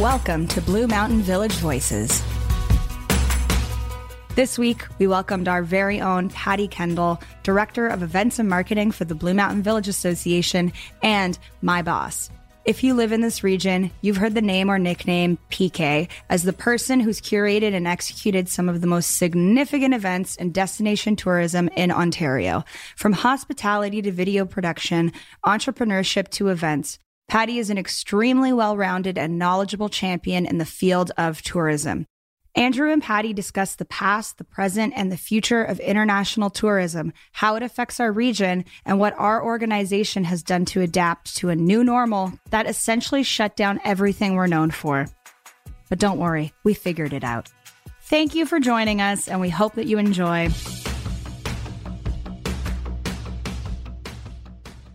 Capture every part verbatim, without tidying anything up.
Welcome to Blue Mountain Village Voices. This week, we welcomed our very own Patti Kendall, Director of Events and Marketing for the Blue Mountain Village Association, and my boss. If you live in this region, you've heard the name or nickname P K as the person who's curated and executed some of the most significant events in destination tourism in Ontario. From hospitality to video production, entrepreneurship to events, Patti is an extremely well-rounded and knowledgeable champion in the field of tourism. Andrew and Patti discuss the past, the present, and the future of international tourism, how it affects our region, and what our organization has done to adapt to a new normal that essentially shut down everything we're known for. But don't worry, we figured it out. Thank you for joining us, and we hope that you enjoy.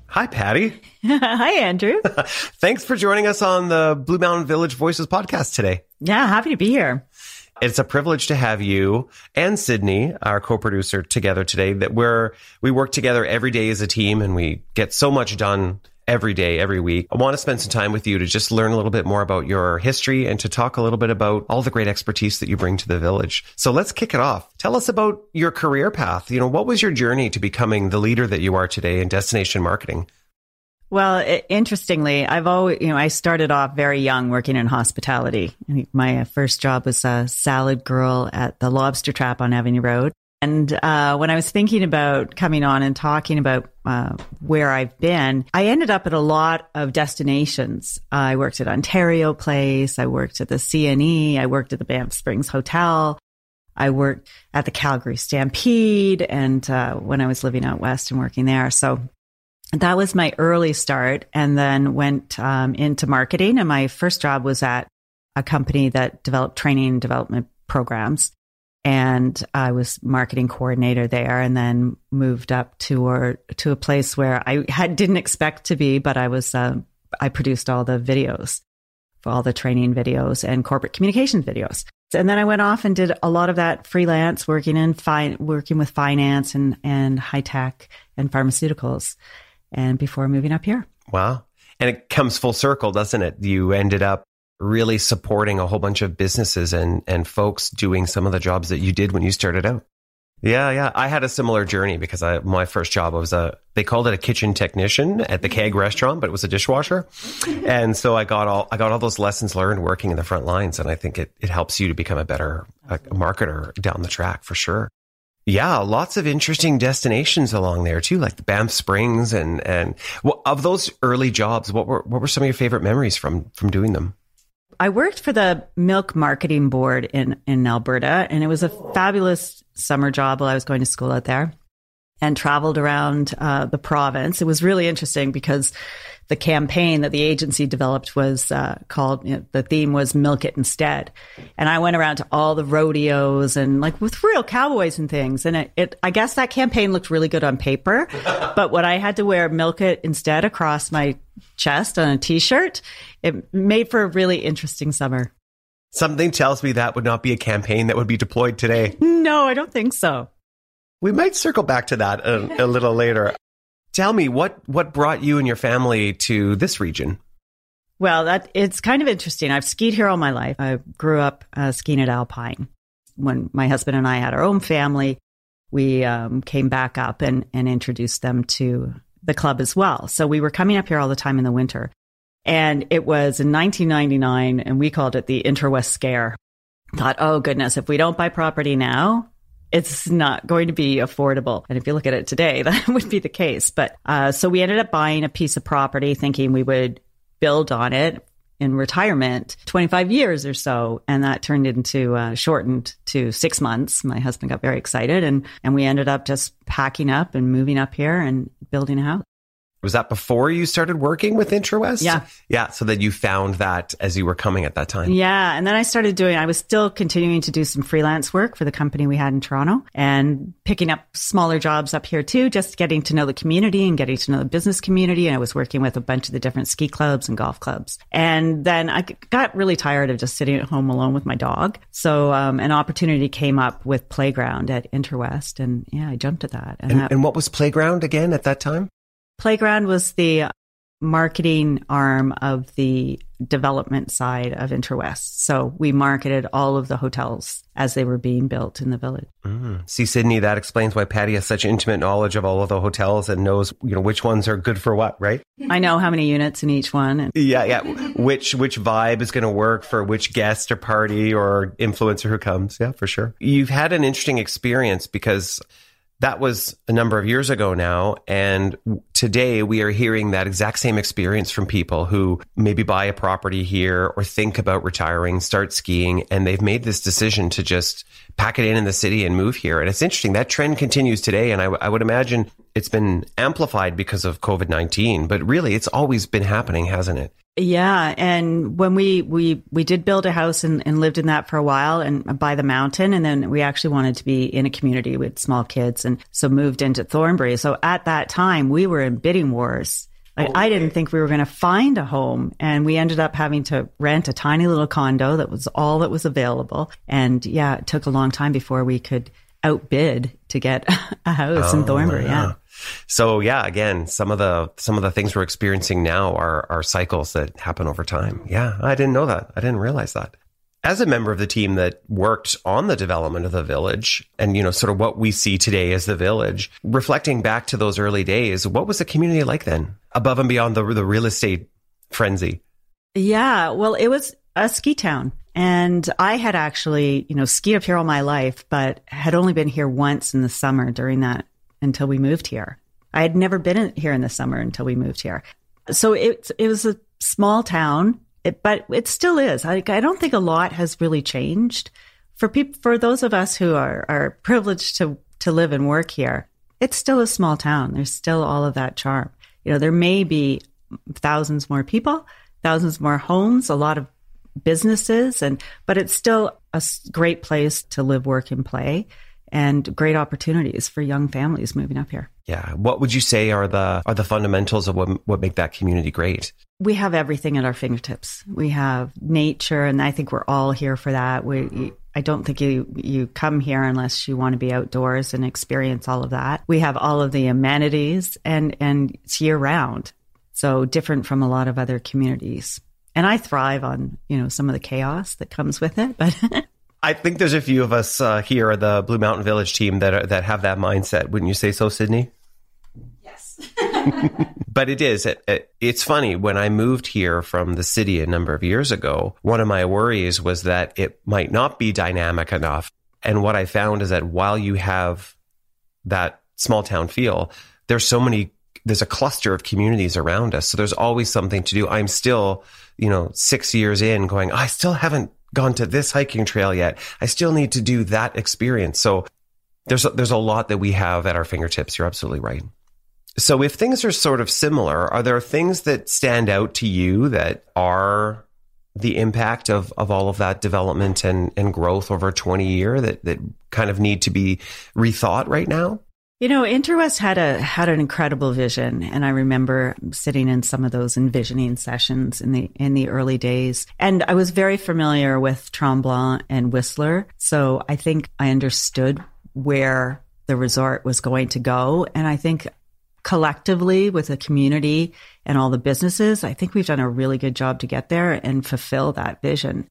Hi, Patti. Hi, Andrew. Thanks for joining us on the Blue Mountain Village Voices podcast today. Yeah, happy to be here. It's a privilege to have you and Sydney, our co-producer, together today. That we're we work together every day as a team, and we get so much done every day, every week. I want to spend some time with you to just learn a little bit more about your history and to talk a little bit about all the great expertise that you bring to the village. So let's kick it off. Tell us about your career path. You know, what was your journey to becoming the leader that you are today in destination marketing? Well, it, interestingly, I've always, you know, I started off very young working in hospitality. I think my first job was a salad girl at the Lobster Trap on Avenue Road. And uh, when I was thinking about coming on and talking about uh, where I've been, I ended up at a lot of destinations. Uh, I worked at Ontario Place. I worked at the C N E. I worked at the Banff Springs Hotel. I worked at the Calgary Stampede. And uh, when I was living out west and working there. So that was my early start, and then went um, into marketing. And my first job was at a company that developed training and development programs. And I was marketing coordinator there, and then moved up to or to a place where I had, didn't expect to be, but I was uh, I produced all the videos for all the training videos and corporate communication videos. And then I went off and did a lot of that freelance, working in fi- working with finance and and high tech and pharmaceuticals. And before moving up here. Wow. And it comes full circle, doesn't it? You ended up really supporting a whole bunch of businesses and, and folks doing some of the jobs that you did when you started out. Yeah, yeah. I had a similar journey because I, my first job was a, they called it a kitchen technician at the Keg restaurant, but it was a dishwasher. And so I got all, I got all those lessons learned working in the front lines. And I think it, it helps you to become a better a, a marketer down the track for sure. Yeah, lots of interesting destinations along there too, like the Banff Springs and and well, of those early jobs. What were what were some of your favorite memories from from doing them? I worked for the Milk Marketing Board in in Alberta, and it was a fabulous summer job while I was going to school out there, and traveled around uh, the province. It was really interesting because the campaign that the agency developed was uh, called, you know, the theme was Milk It Instead. And I went around to all the rodeos and like with real cowboys and things. And it, it I guess that campaign looked really good on paper, but when I had to wear Milk It Instead across my chest on a t-shirt, it made for a really interesting summer. Something tells me that would not be a campaign that would be deployed today. No, I don't think so. We might circle back to that a, a little later. Tell me, what, what brought you and your family to this region? Well, that it's kind of interesting. I've skied here all my life. I grew up uh, skiing at Alpine. When my husband and I had our own family, we um, came back up and, and introduced them to the club as well. So we were coming up here all the time in the winter. And it was in nineteen ninety-nine, and we called it the Intrawest Scare. Thought, oh goodness, if we don't buy property now, it's not going to be affordable. And if you look at it today, that would be the case. But uh, so we ended up buying a piece of property thinking we would build on it in retirement, twenty-five years or so. And that turned into uh, shortened to six months. My husband got very excited, and, and we ended up just packing up and moving up here and building a house. was that before you started working with Intrawest? Yeah. Yeah. So then you found that as you were coming at that time. Yeah. And then I started doing, I was still continuing to do some freelance work for the company we had in Toronto and picking up smaller jobs up here too, just getting to know the community and getting to know the business community. And I was working with a bunch of the different ski clubs and golf clubs. And then I got really tired of just sitting at home alone with my dog. So um, an opportunity came up with Playground at Intrawest. And yeah, I jumped at that. And, and, that, and what was Playground again at that time? Playground was the marketing arm of the development side of Intrawest. So we marketed all of the hotels as they were being built in the village. Mm. See, Sydney, that explains why Patti has such intimate knowledge of all of the hotels and knows, you know, which ones are good for what, right? I know how many units in each one. And- yeah, yeah. Which which vibe is going to work for which guest or party or influencer who comes. Yeah, for sure. You've had an interesting experience because that was a number of years ago now, and today we are hearing that exact same experience from people who maybe buy a property here or think about retiring, start skiing, and they've made this decision to just pack it in in the city and move here. And it's interesting, that trend continues today, and I, I would imagine it's been amplified because of COVID nineteen, but really it's always been happening, hasn't it? Yeah. And when we, we, we did build a house and, and lived in that for a while and by the mountain. And then we actually wanted to be in a community with small kids. And so moved into Thornbury. So at that time we were in bidding wars. Like, okay. I didn't think we were going to find a home, and we ended up having to rent a tiny little condo. That was all that was available. And yeah, it took a long time before we could outbid to get a house oh, in Thornbury. Yeah. yeah. So yeah, again, some of the some of the things we're experiencing now are are cycles that happen over time. Yeah, I didn't know that. I didn't realize that. As a member of the team that worked on the development of the village and, you know, sort of what we see today as the village, reflecting back to those early days, what was the community like then, above and beyond the the real estate frenzy? Yeah, well, it was a ski town. And I had actually, you know, skied up here all my life, but had only been here once in the summer during that until we moved here. I had never been in, here in the summer until we moved here. So it, it was a small town, it, but it still is. I, I don't think a lot has really changed. For people, for those of us who are, are privileged to, to live and work here, it's still a small town. There's still all of that charm. You know, there may be thousands more people, thousands more homes, a lot of businesses, and but it's still a great place to live, work, and play, and great opportunities for young families moving up here. Yeah. What would you say are the are the fundamentals of what what make that community great? We have everything at our fingertips. We have nature, and I think we're all here for that. We I don't think you you come here unless you want to be outdoors and experience all of that. We have all of the amenities, and and it's year round, so different from a lot of other communities. And I thrive on, you know, some of the chaos that comes with it, but I think there's a few of us uh, here at the Blue Mountain Village team that are, that have that mindset. Wouldn't you say so, Sydney? Yes. But it is. It, it, it's funny. When I moved here from the city a number of years ago, one of my worries was that it might not be dynamic enough. And what I found is that while you have that small town feel, there's so many, there's a cluster of communities around us. So there's always something to do. I'm still, you know, six years in going, I still haven't gone to this hiking trail yet. I still need to do that experience. So there's a, there's a lot that we have at our fingertips. You're absolutely right. So if things are sort of similar, are there things that stand out to you that are the impact of, of all of that development and, and growth over twenty years that, that kind of need to be rethought right now? You know, Intrawest had a had an incredible vision, and I remember sitting in some of those envisioning sessions in the in the early days. And I was very familiar with Tremblant and Whistler, so I think I understood where the resort was going to go. And I think collectively with the community and all the businesses, I think we've done a really good job to get there and fulfill that vision.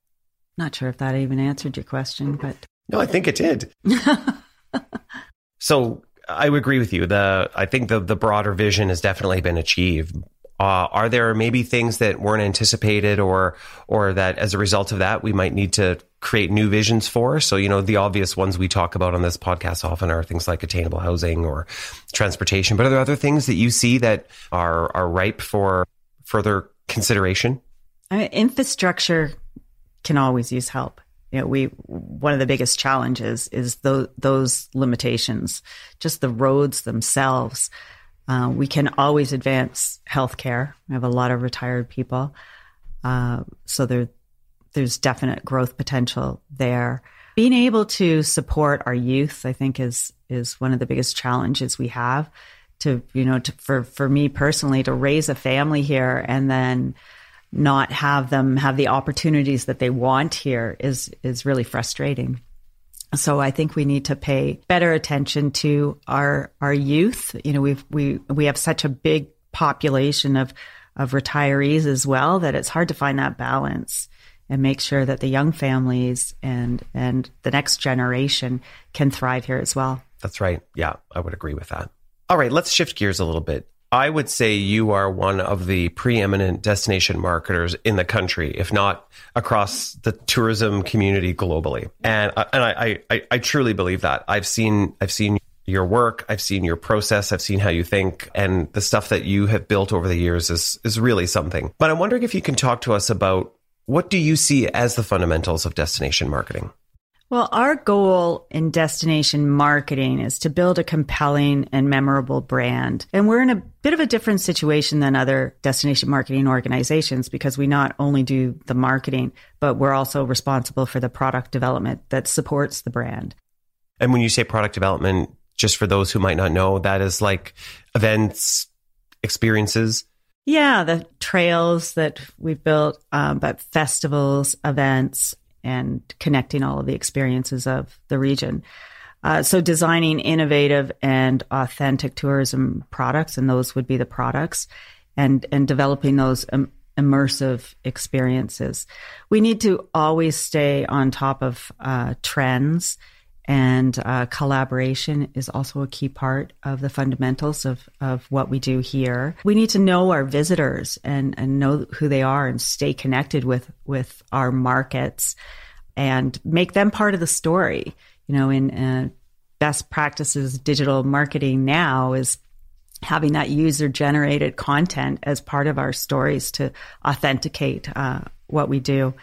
Not sure if that even answered your question, but no, I think it did. So I would agree with you. The I think the, the broader vision has definitely been achieved. Uh, are there maybe things that weren't anticipated or or that as a result of that, we might need to create new visions for? So, you know, the obvious ones we talk about on this podcast often are things like attainable housing or transportation. But are there other things that you see that are, are ripe for further consideration? I mean, infrastructure can always use help. You know, we one of the biggest challenges is those, those limitations, just the roads themselves, Uh, we can always advance healthcare. I have a lot of retired people. Uh, so there, there's definite growth potential there. Being able to support our youth, I think, is is one of the biggest challenges we have. To you know, to, for for me personally, to raise a family here and then not have them have the opportunities that they want here is is really frustrating. So I think we need to pay better attention to our our youth. You know, we've we we have such a big population of of retirees as well that it's hard to find that balance and make sure that the young families and and the next generation can thrive here as well. That's right. Yeah, I would agree with that. All right, let's shift gears a little bit. I would say you are one of the preeminent destination marketers in the country, if not across the tourism community globally. And I, and I, I, I truly believe that. I've seen I've seen your work, I've seen your process, I've seen how you think, and the stuff that you have built over the years is is really something. But I'm wondering if you can talk to us about what do you see as the fundamentals of destination marketing? Well, our goal in destination marketing is to build a compelling and memorable brand. And we're in a bit of a different situation than other destination marketing organizations because we not only do the marketing, but we're also responsible for the product development that supports the brand. And when you say product development, just for those who might not know, that is like events, experiences. Yeah, the trails that we've built, um, but festivals, events, and connecting all of the experiences of the region. Uh, so designing innovative and authentic tourism products, and those would be the products, and, and developing those um, immersive experiences. We need to always stay on top of uh, trends, and uh, collaboration is also a key part of the fundamentals of, of what we do here. We need to know our visitors and, and know who they are and stay connected with, with our markets and make them part of the story. You know, in uh, best practices digital marketing now is having that user-generated content as part of our stories to authenticate uh, what we do,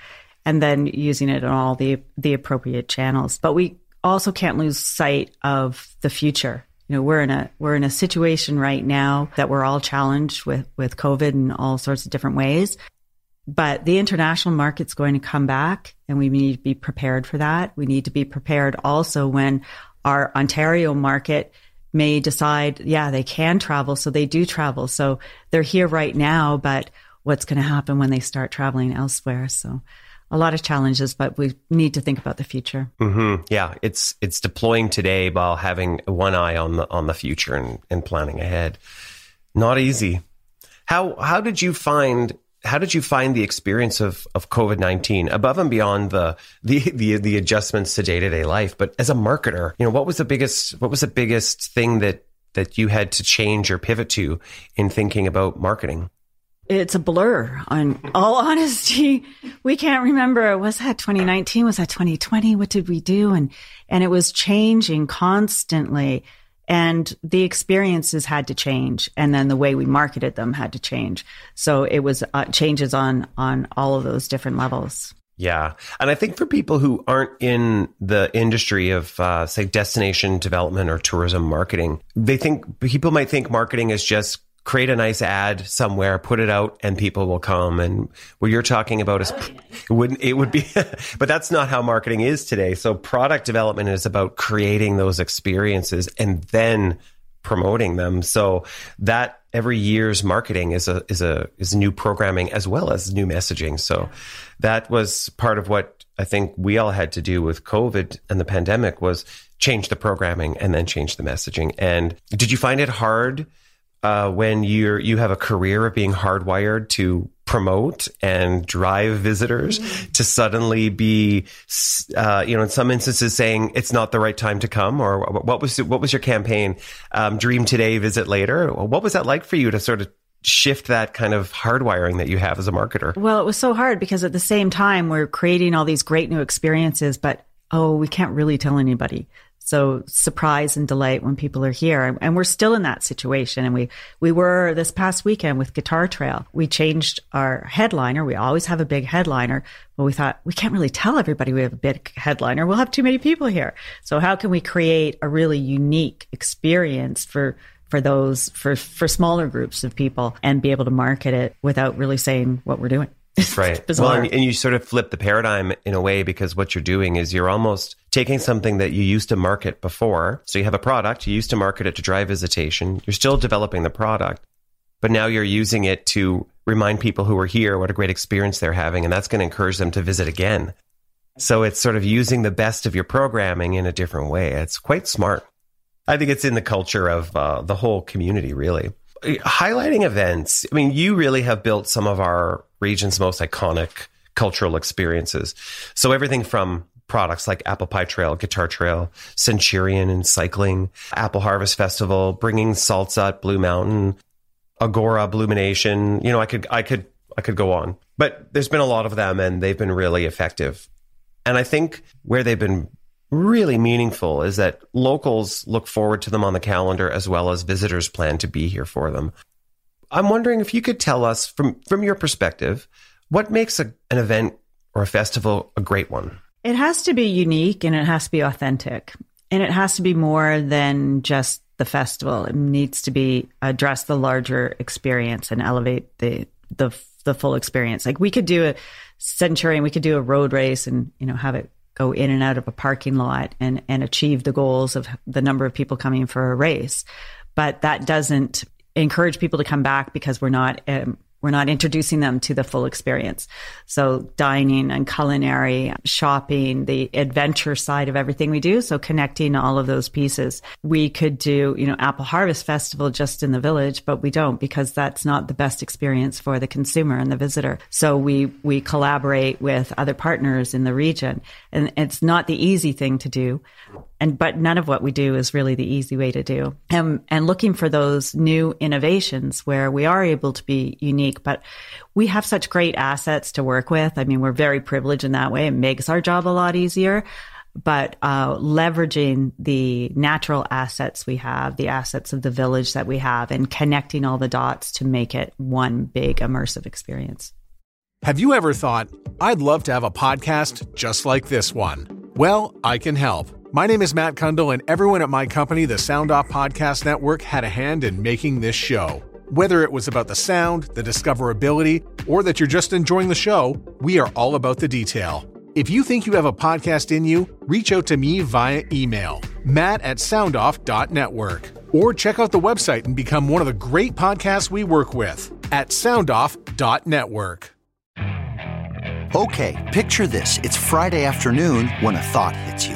and then using it on all the the appropriate channels. But we also can't lose sight of the future. You know, we're in a we're in a situation right now that we're all challenged with, with COVID in all sorts of different ways. But the international market's going to come back, and we need to be prepared for that. We need to be prepared also when our Ontario market may decide, yeah, they can travel, so they do travel. So they're here right now, but what's going to happen when they start traveling elsewhere? So a lot of challenges, but we need to think about the future. Mm-hmm. Yeah, it's it's deploying today while having one eye on the on the future and, and planning ahead. Not easy. How how did you find how did you find the experience of of COVID nineteen above and beyond the the the, the adjustments to day to day life? But as a marketer, you know, what was the biggest what was the biggest thing that that you had to change or pivot to in thinking about marketing? It's a blur, in all honesty. We can't remember. Was that twenty nineteen? Was that twenty twenty? What did we do? And and it was changing constantly. And the experiences had to change. And then the way we marketed them had to change. So it was uh, changes on on all of those different levels. Yeah. And I think for people who aren't in the industry of, uh, say, destination development or tourism marketing, they think people might think marketing is just create a nice ad somewhere, put it out, and people will come. And what you're talking about is it wouldn't it would be, but that's not how marketing is today. So product development is about creating those experiences and then promoting them. So that every year's marketing is a is a is new programming as well as new messaging. So that was part of what I think we all had to do with COVID and the pandemic was change the programming and then change the messaging. And did you find it hard? Uh, when you you have a career of being hardwired to promote and drive visitors mm-hmm. to suddenly be, uh, you know, in some instances saying it's not the right time to come, or what was what was your campaign? Um, Dream today, visit later. What was that like for you to sort of shift that kind of hardwiring that you have as a marketer? Well, it was so hard because at the same time we're creating all these great new experiences, but oh, we can't really tell anybody. So surprise and delight when people are here. And we're still in that situation. And we, we were this past weekend with Guitar Trail. We changed our headliner. We always have a big headliner. But we thought, we can't really tell everybody we have a big headliner. We'll have too many people here. So how can we create a really unique experience for for those, for, for smaller groups of people and be able to market it without really saying what we're doing. That's right. Well, and, and you sort of flip the paradigm in a way, because what you're doing is you're almost taking something that you used to market before. So you have a product, you used to market it to drive visitation. You're still developing the product, but now you're using it to remind people who are here what a great experience they're having. And that's going to encourage them to visit again. So it's sort of using the best of your programming in a different way. It's quite smart. I think it's in the culture of uh, the whole community, really. Highlighting events. I mean, you really have built some of our region's most iconic cultural experiences. So everything from products like Apple Pie Trail, Guitar Trail, Centurion and cycling, Apple Harvest Festival, bringing Salsa at Blue Mountain, AGORA, Blumination. You know, I could, I could, I could go on, but there's been a lot of them and they've been really effective. And I think where they've been really meaningful is that locals look forward to them on the calendar as well as visitors plan to be here for them. I'm wondering if you could tell us from, from your perspective, what makes a, an event or a festival a great one? It has to be unique and it has to be authentic and it has to be more than just the festival. It needs to be address the larger experience and elevate the, the, the full experience. Like we could do a Centurion, we could do a road race and, you know, have it go in and out of a parking lot and, and achieve the goals of the number of people coming for a race. But that doesn't encourage people to come back because we're not um, we're not introducing them to the full experience. So dining and culinary, shopping, the adventure side of everything we do. So connecting all of those pieces. We could do, you know, Apple Harvest Festival just in the village, but we don't because that's not the best experience for the consumer and the visitor. So we, we collaborate with other partners in the region and it's not the easy thing to do. And, but none of what we do is really the easy way to do. And, and looking for those new innovations where we are able to be unique, but we have such great assets to work with. I mean, we're very privileged in that way. It makes our job a lot easier, but uh, leveraging the natural assets we have, the assets of the village that we have, and connecting all the dots to make it one big immersive experience. Have you ever thought, I'd love to have a podcast just like this one? Well, I can help. My name is Matt Kundle, and everyone at my company, the SoundOff Podcast Network, had a hand in making this show. Whether it was about the sound, the discoverability, or that you're just enjoying the show, we are all about the detail. If you think you have a podcast in you, reach out to me via email, matt at soundoff.network. Or check out the website and become one of the great podcasts we work with at soundoff dot network. Okay, picture this. It's Friday afternoon when a thought hits you.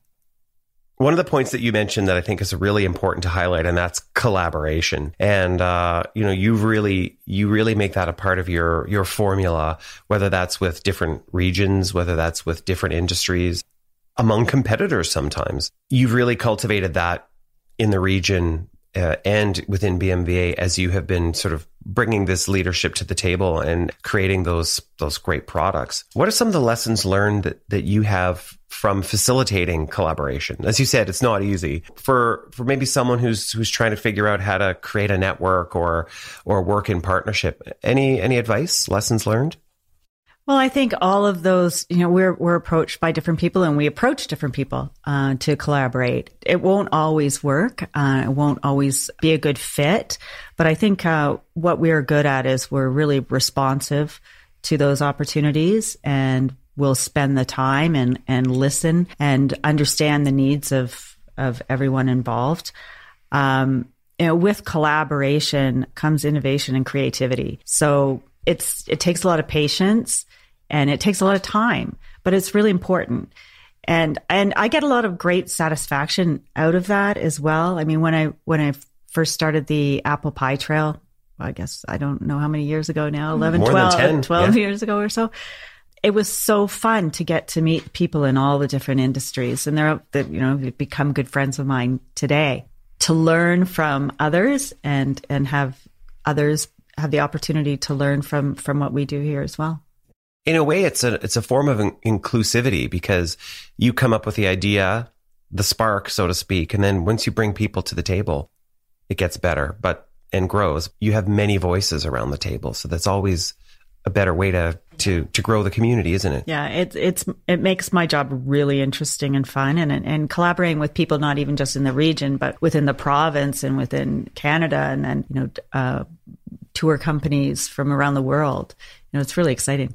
One of the points that you mentioned that I think is really important to highlight, and that's collaboration. And, uh, you know, you really, you really make that a part of your, your formula, whether that's with different regions, whether that's with different industries, among competitors sometimes. You've really cultivated that in the region uh, and within B M V A as you have been sort of bringing this leadership to the table and creating those, those great products. What are some of the lessons learned that, that you have from facilitating collaboration? As you said, it's not easy for, for maybe someone who's, who's trying to figure out how to create a network or, or work in partnership. Any, any advice, lessons learned? Well, I think all of those, you know, we're, we're approached by different people and we approach different people uh, to collaborate. It won't always work. Uh, it won't always be a good fit, but I think uh, what we're good at is we're really responsive to those opportunities and we'll spend the time and, and listen and understand the needs of, of everyone involved. Um, you know, with collaboration comes innovation and creativity. So it's, it takes a lot of patience and it takes a lot of time, but it's really important. And, and I get a lot of great satisfaction out of that as well. I mean, when I, when I first started the Apple Pie Trail, I guess I don't know how many years ago now, eleven, More twelve, ten, twelve yeah. years ago or so. It was so fun to get to meet people in all the different industries, and they're, you know, become good friends of mine today. to learn from others and and have others have the opportunity to learn from from what we do here as well. In a way, it's a it's a form of in- inclusivity because you come up with the idea, the spark, so to speak, and then once you bring people to the table, it gets better, but and grows. You have many voices around the table, so that's always a better way to to to grow the community, isn't it? Yeah, it it's it makes my job really interesting and fun, and and collaborating with people not even just in the region, but within the province and within Canada, and then you know uh, tour companies from around the world. You know, it's really exciting.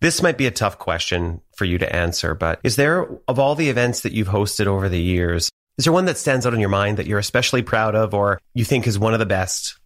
This might be a tough question for you to answer, but is there, of all the events that you've hosted over the years, is there one that stands out in your mind that you're especially proud of or you think is one of the best?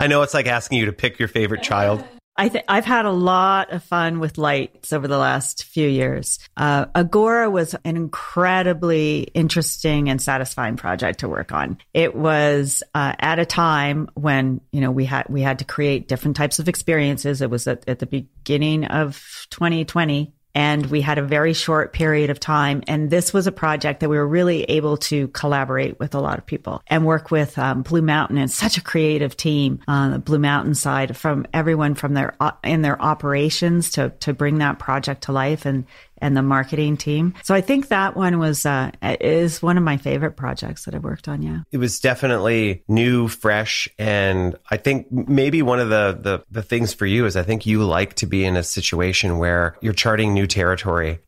I know it's like asking you to pick your favorite child. I th- I've had a lot of fun with lights over the last few years. Uh, Agora was an incredibly interesting and satisfying project to work on. It was uh, at a time when you know we had we had to create different types of experiences. It was at, at the beginning of twenty twenty. And we had a very short period of time. And this was a project that we were really able to collaborate with a lot of people and work with um, Blue Mountain and such a creative team on the Blue Mountain side, from everyone from their in their operations to to bring that project to life, and and the marketing team. So I think that one was uh, is one of my favorite projects that I've worked on. Yeah, it was definitely new, fresh, and I think maybe one of the, the the things for you is I think you like to be in a situation where you're charting new territory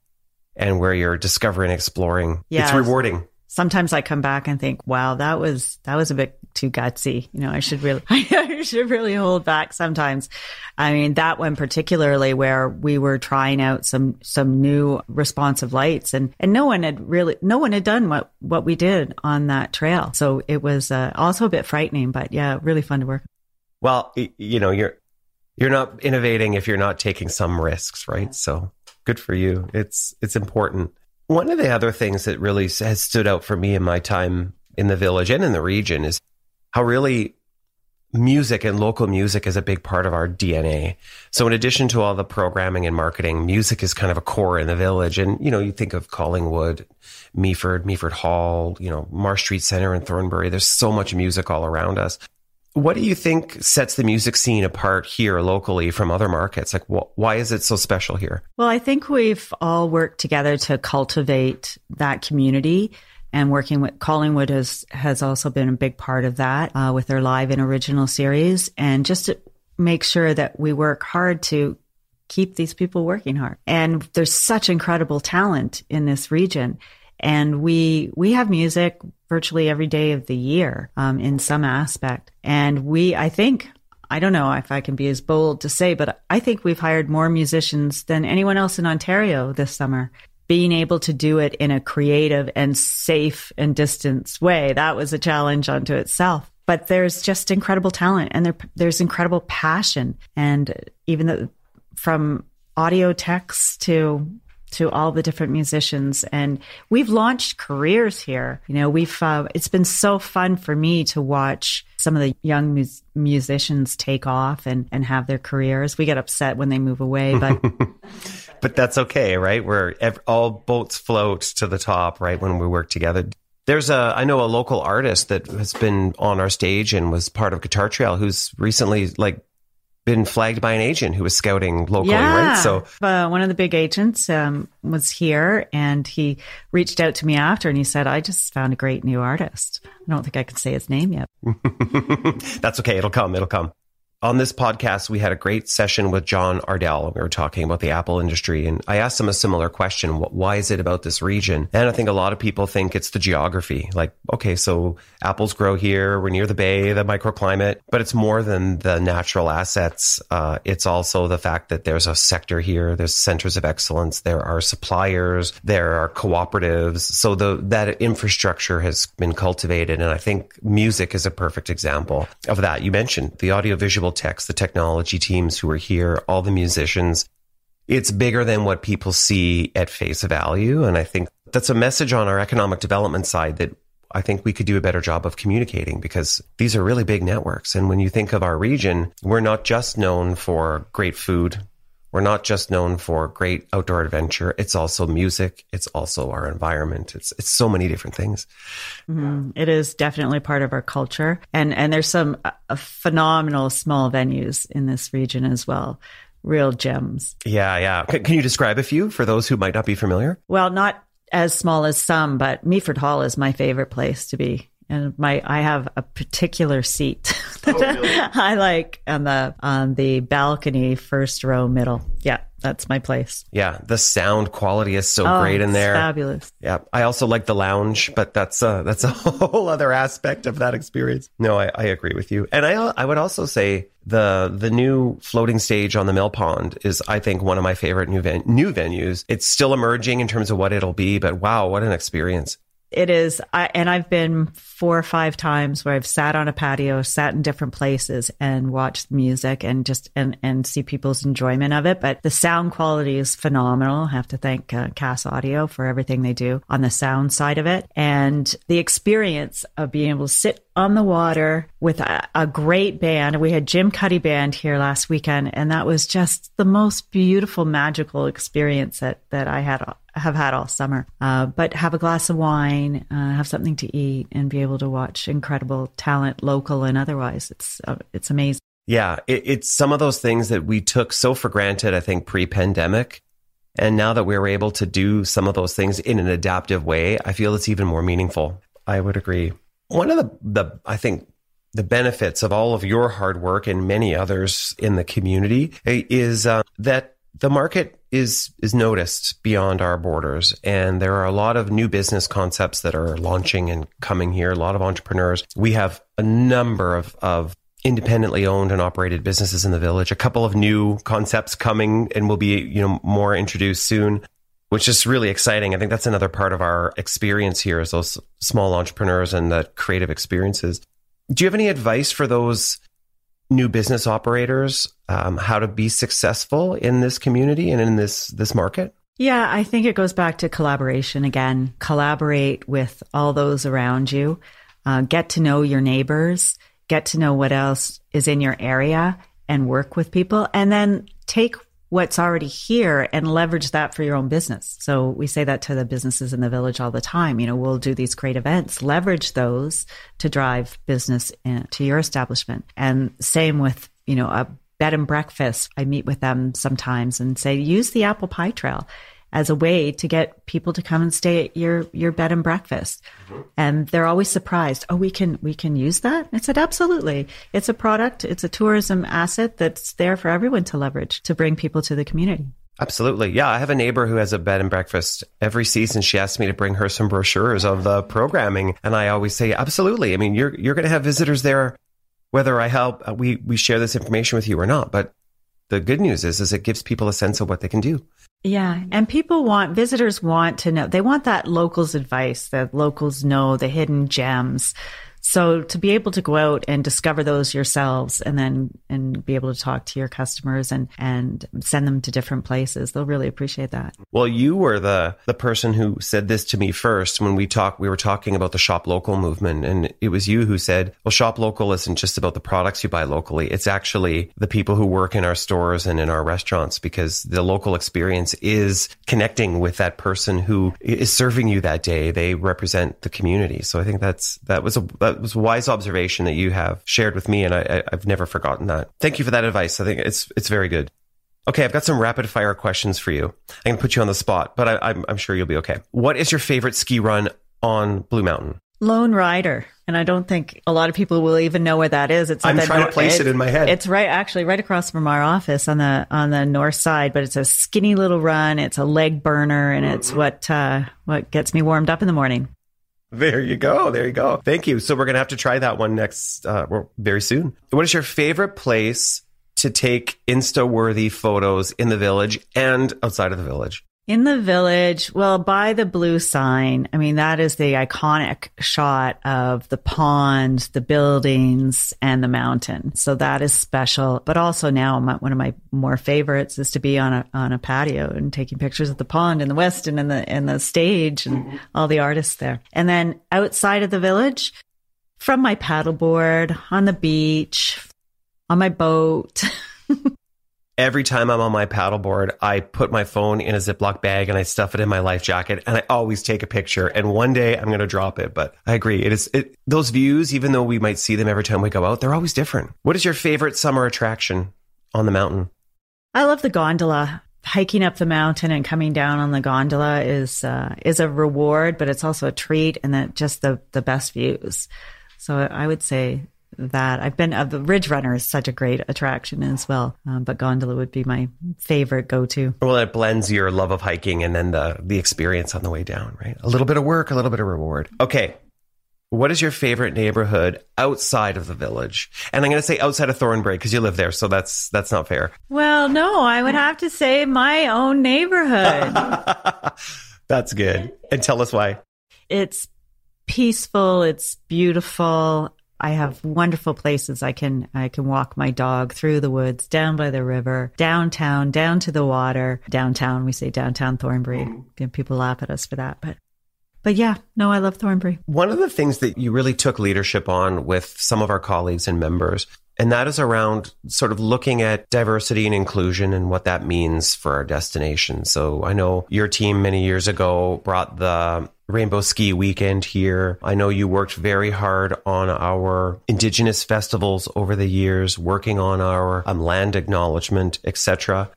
and where you're discovering, exploring. Yeah, it's rewarding. Sometimes I come back and think, wow, that was that was a bit too gutsy. You know, I should really, I should really hold back sometimes. I mean, that one particularly where we were trying out some, some new responsive lights, and, and no one had really, no one had done what, what we did on that trail. So it was uh, also a bit frightening, but yeah, really fun to work. Well, you know, you're, you're not innovating if you're not taking some risks, right? Yeah. So good for you. It's, it's important. One of the other things that really has stood out for me in my time in the village and in the region is how really music and local music is a big part of our D N A. So in addition to all the programming and marketing, music is kind of a core in the village. And, you know, you think of Collingwood, Meaford, Meaford Hall, you know, Marsh Street Center and Thornbury. There's so much music all around us. What do you think sets the music scene apart here locally from other markets? Like, wh- why is it so special here? Well, I think we've all worked together to cultivate that community. And working with Collingwood has, has also been a big part of that uh, with their live and original series. And just to make sure that we work hard to keep these people working hard. And there's such incredible talent in this region. And we we have music virtually every day of the year um, in some aspect. And we, I think, I don't know if I can be as bold to say, but I think we've hired more musicians than anyone else in Ontario this summer. Being able to do it in a creative and safe and distance way, that was a challenge unto itself. But there's just incredible talent, and there, there's incredible passion. And even the, from audio techs to to all the different musicians. And we've launched careers here. You know, we've uh, it's been so fun for me to watch some of the young mu- musicians take off and, and have their careers. We get upset when they move away, but... But that's okay, right? We're ev- all boats float to the top, right? When we work together. There's a, I know a local artist that has been on our stage and was part of Guitar Trail, who's recently like been flagged by an agent who was scouting locally, yeah. Right? So uh, one of the big agents um, was here, and he reached out to me after and he said, I just found a great new artist. I don't think I can say his name yet. That's okay. It'll come. It'll come. On this podcast, we had a great session with John Ardell. We were talking about the Apple industry, and I asked him a similar question. Why is it about this region? And I think a lot of people think it's the geography. Like, okay, so apples grow here. We're near the bay, the microclimate. But it's more than the natural assets. Uh, it's also the fact that there's a sector here. There's centers of excellence. There are suppliers. There are cooperatives. So the, that infrastructure has been cultivated. And I think music is a perfect example of that. You mentioned the audiovisual techs, the technology teams who are here, all the musicians. It's bigger than what people see at face value. And I think that's a message on our economic development side that I think we could do a better job of communicating, because these are really big networks. And when you think of our region, we're not just known for great food. We're not just known for great outdoor adventure. It's also music. It's also our environment. It's it's so many different things. Mm-hmm. It is definitely part of our culture. And, and there's some uh, phenomenal small venues in this region as well. Real gems. Yeah, yeah. C- can you describe a few for those who might not be familiar? Well, not as small as some, but Meaford Hall is my favorite place to be. And my, I have a particular seat that oh, really? I like on the on the balcony, first row, middle. Yeah, that's my place. Yeah, the sound quality is so oh, great in there. It's fabulous. Yeah, I also like the lounge, but that's a, that's a whole other aspect of that experience. No, I, I agree with you, and I I would also say the the new floating stage on the Mill Pond is, I think, one of my favorite new ven- new venues. It's still emerging in terms of what it'll be, but wow, what an experience! It is. I, and I've been four or five times where I've sat on a patio, sat in different places and watched music and just and, and see people's enjoyment of it. But the sound quality is phenomenal. I have to thank uh, Cass Audio for everything they do on the sound side of it. And the experience of being able to sit on the water with a, a great band. We had Jim Cuddy Band here last weekend, and that was just the most beautiful, magical experience that, that I had have had all summer, uh, but have a glass of wine, uh, have something to eat, and be able to watch incredible talent, local and otherwise. It's uh, it's amazing. Yeah, it, it's some of those things that we took so for granted, I think, pre-pandemic. And now that we're able to do some of those things in an adaptive way, I feel it's even more meaningful. I would agree. One of the, the I think, the benefits of all of your hard work and many others in the community is uh, that the market is is noticed beyond our borders. And there are a lot of new business concepts that are launching and coming here, a lot of entrepreneurs. We have a number of, of independently owned and operated businesses in the village, a couple of new concepts coming and will be, you know, more introduced soon, which is really exciting. I think that's another part of our experience here is those small entrepreneurs and the creative experiences. Do you have any advice for those new business operators, um, how to be successful in this community and in this this market? Yeah, I think it goes back to collaboration again. Collaborate with all those around you. Uh, get to know your neighbors. Get to know what else is in your area and work with people. And then take what's already here and leverage that for your own business. So we say that to the businesses in the village all the time. You know, we'll do these great events, leverage those to drive business in, to your establishment. And same with, you know, a bed and breakfast. I meet with them sometimes and say, use the Apple Pie Trail as a way to get people to come and stay at your, your bed and breakfast. Mm-hmm. And they're always surprised. Oh, we can, we can use that. I said, absolutely. It's a product. It's a tourism asset that's there for everyone to leverage, to bring people to the community. Absolutely. Yeah. I have a neighbor who has a bed and breakfast every season. She asks me to bring her some brochures of the programming. And I always say, absolutely. I mean, you're, you're going to have visitors there, whether I help, we, we share this information with you or not. But the good news is, is it gives people a sense of what they can do. Yeah. And people want, visitors want to know, they want that locals advice, that locals know the hidden gems. So to be able to go out and discover those yourselves and then and be able to talk to your customers and, and send them to different places, they'll really appreciate that. Well, you were the, the person who said this to me first when we talked, we were talking about the shop local movement. And it was you who said, well, shop local isn't just about the products you buy locally. It's actually the people who work in our stores and in our restaurants, because the local experience is connecting with that person who is serving you that day. They represent the community. So I think that's, that was a, that It was a wise observation that you have shared with me, and I, I, I've never forgotten that. Thank you for that advice. I think it's it's very good. Okay, I've got some rapid fire questions for you. I'm going to put you on the spot, but I, I'm, I'm sure you'll be okay. What is your favorite ski run on Blue Mountain? Lone Rider, and I don't think a lot of people will even know where that is. It's I'm trying north, to place it in my head. It's right, actually, right across from our office on the on the north side. But it's a skinny little run. It's a leg burner, and it's what uh, what gets me warmed up in the morning. There you go. There you go. Thank you. So we're going to have to try that one next, uh, very soon. What is your favorite place to take Insta-worthy photos in the village and outside of the village? In the village, well, by the blue sign, I mean, that is the iconic shot of the pond, the buildings, and the mountain. So that is special. But also now, my, one of my more favorites is to be on a on a patio and taking pictures of the pond and the Westin and the and the stage and all the artists there. And then outside of the village, from my paddleboard, on the beach, on my boat. every time I'm on my paddleboard, I put my phone in a Ziploc bag and I stuff it in my life jacket, and I always take a picture. And one day I'm going to drop it. But I agree. It is it, those views, even though we might see them every time we go out, they're always different. What is your favorite summer attraction on the mountain? I love the gondola. Hiking up the mountain and coming down on the gondola is uh, is a reward, but it's also a treat, and that just the, the best views. So I would say that I've been, uh, the Ridge Runner is such a great attraction as well, um, but gondola would be my favorite go-to. Well, it blends your love of hiking and then the the experience on the way down, right? A little bit of work, a little bit of reward. Okay. What is your favorite neighborhood outside of the village? And I'm going to say outside of Thornbury because you live there, so that's that's not fair. Well, no, I would have to say my own neighborhood. That's good. And tell us why. It's peaceful. It's beautiful. I have wonderful places I can I can walk my dog through the woods, down by the river, downtown, down to the water. Downtown, we say downtown Thornbury. And people laugh at us for that, but. But yeah, no, I love Thornbury. One of the things that you really took leadership on with some of our colleagues and members, and that is around sort of looking at diversity and inclusion and what that means for our destination. So I know your team many years ago brought the Rainbow Ski Weekend here. I know you worked very hard on our Indigenous festivals over the years, working on our um, land acknowledgement, et cetera.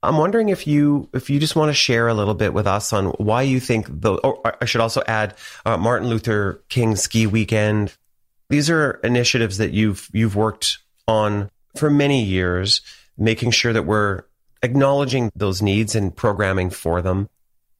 I'm wondering if you if you just want to share a little bit with us on why you think the. Or I should also add uh, Martin Luther King Ski Weekend. These are initiatives that you've you've worked on for many years, making sure that we're acknowledging those needs and programming for them.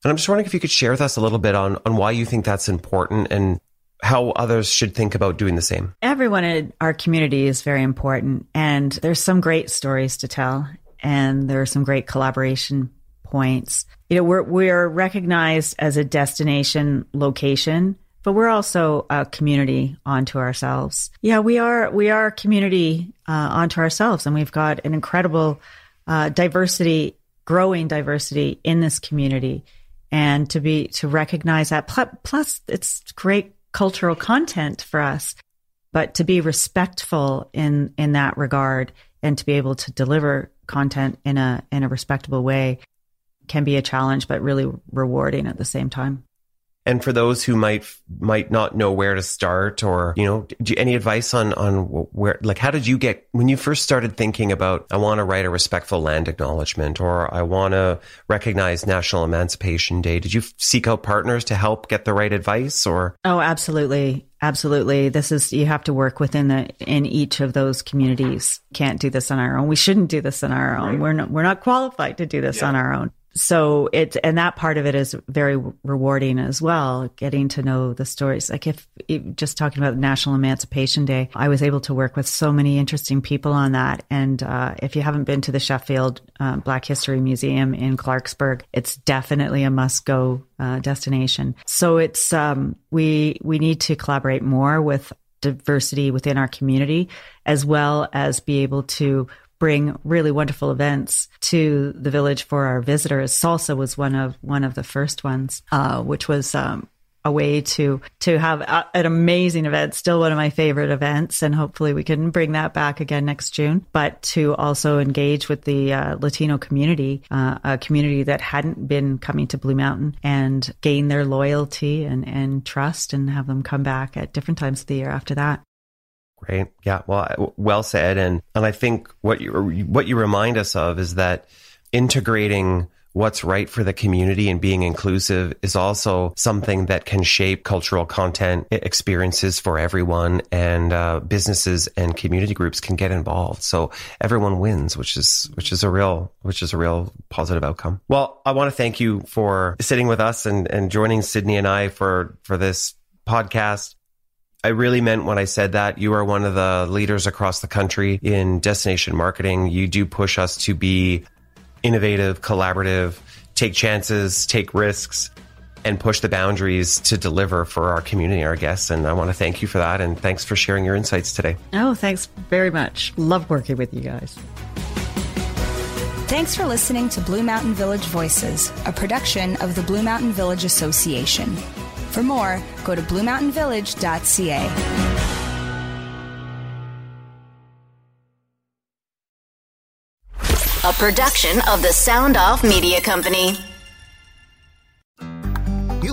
And I'm just wondering if you could share with us a little bit on on why you think that's important and how others should think about doing the same. Everyone in our community is very important, and there's some great stories to tell. And there are some great collaboration points. You know, we're we're recognized as a destination location, but we're also a community onto ourselves. Yeah, we are we are a community uh, onto ourselves, and we've got an incredible uh, diversity, growing diversity in this community, and to be to recognize that. Plus, it's great cultural content for us, but to be respectful in in that regard, and to be able to deliver content in a in a respectable way can be a challenge, but really rewarding at the same time. And for those who might might not know where to start, or you know, do you, any advice on on where, like, how did you get when you first started thinking about I want to write a respectful land acknowledgement, or I want to recognize National Emancipation Day? Did you seek out partners to help get the right advice, or? Oh, absolutely. Absolutely. This is, you have to work within the, in each of those communities. Can't do this on our own. We shouldn't do this on our own. Right. We're not, we're not qualified to do this yeah. on our own. So it's, and that part of it is very rewarding as well. Getting to know the stories. Like if just talking about National Emancipation Day, I was able to work with so many interesting people on that. And uh, if you haven't been to the Sheffield uh, Black History Museum in Clarksburg, it's definitely a must go uh, destination. So it's, um, we, we need to collaborate more with diversity within our community, as well as be able to bring really wonderful events to the village for our visitors. Salsa was one of one of the first ones, uh, which was um, a way to to have a, an amazing event, still one of my favorite events, and hopefully we can bring that back again next June, but to also engage with the uh, Latino community, uh, a community that hadn't been coming to Blue Mountain, and gain their loyalty and, and trust, and have them come back at different times of the year after that. Right. Yeah. Well, well said. And and I think what you what you remind us of is that integrating what's right for the community and being inclusive is also something that can shape cultural content experiences for everyone, and uh, businesses and community groups can get involved. So everyone wins, which is which is a real which is a real positive outcome. Well, I want to thank you for sitting with us and, and joining Sydney and I for for this podcast. I really meant when I said that. You are one of the leaders across the country in destination marketing. You do push us to be innovative, collaborative, take chances, take risks, and push the boundaries to deliver for our community, our guests. And I want to thank you for that. And thanks for sharing your insights today. Oh, thanks very much. Love working with you guys. Thanks for listening to Blue Mountain Village Voices, a production of the Blue Mountain Village Association. For more, go to blue mountain village dot c a. A production of the SoundOff Media Company. You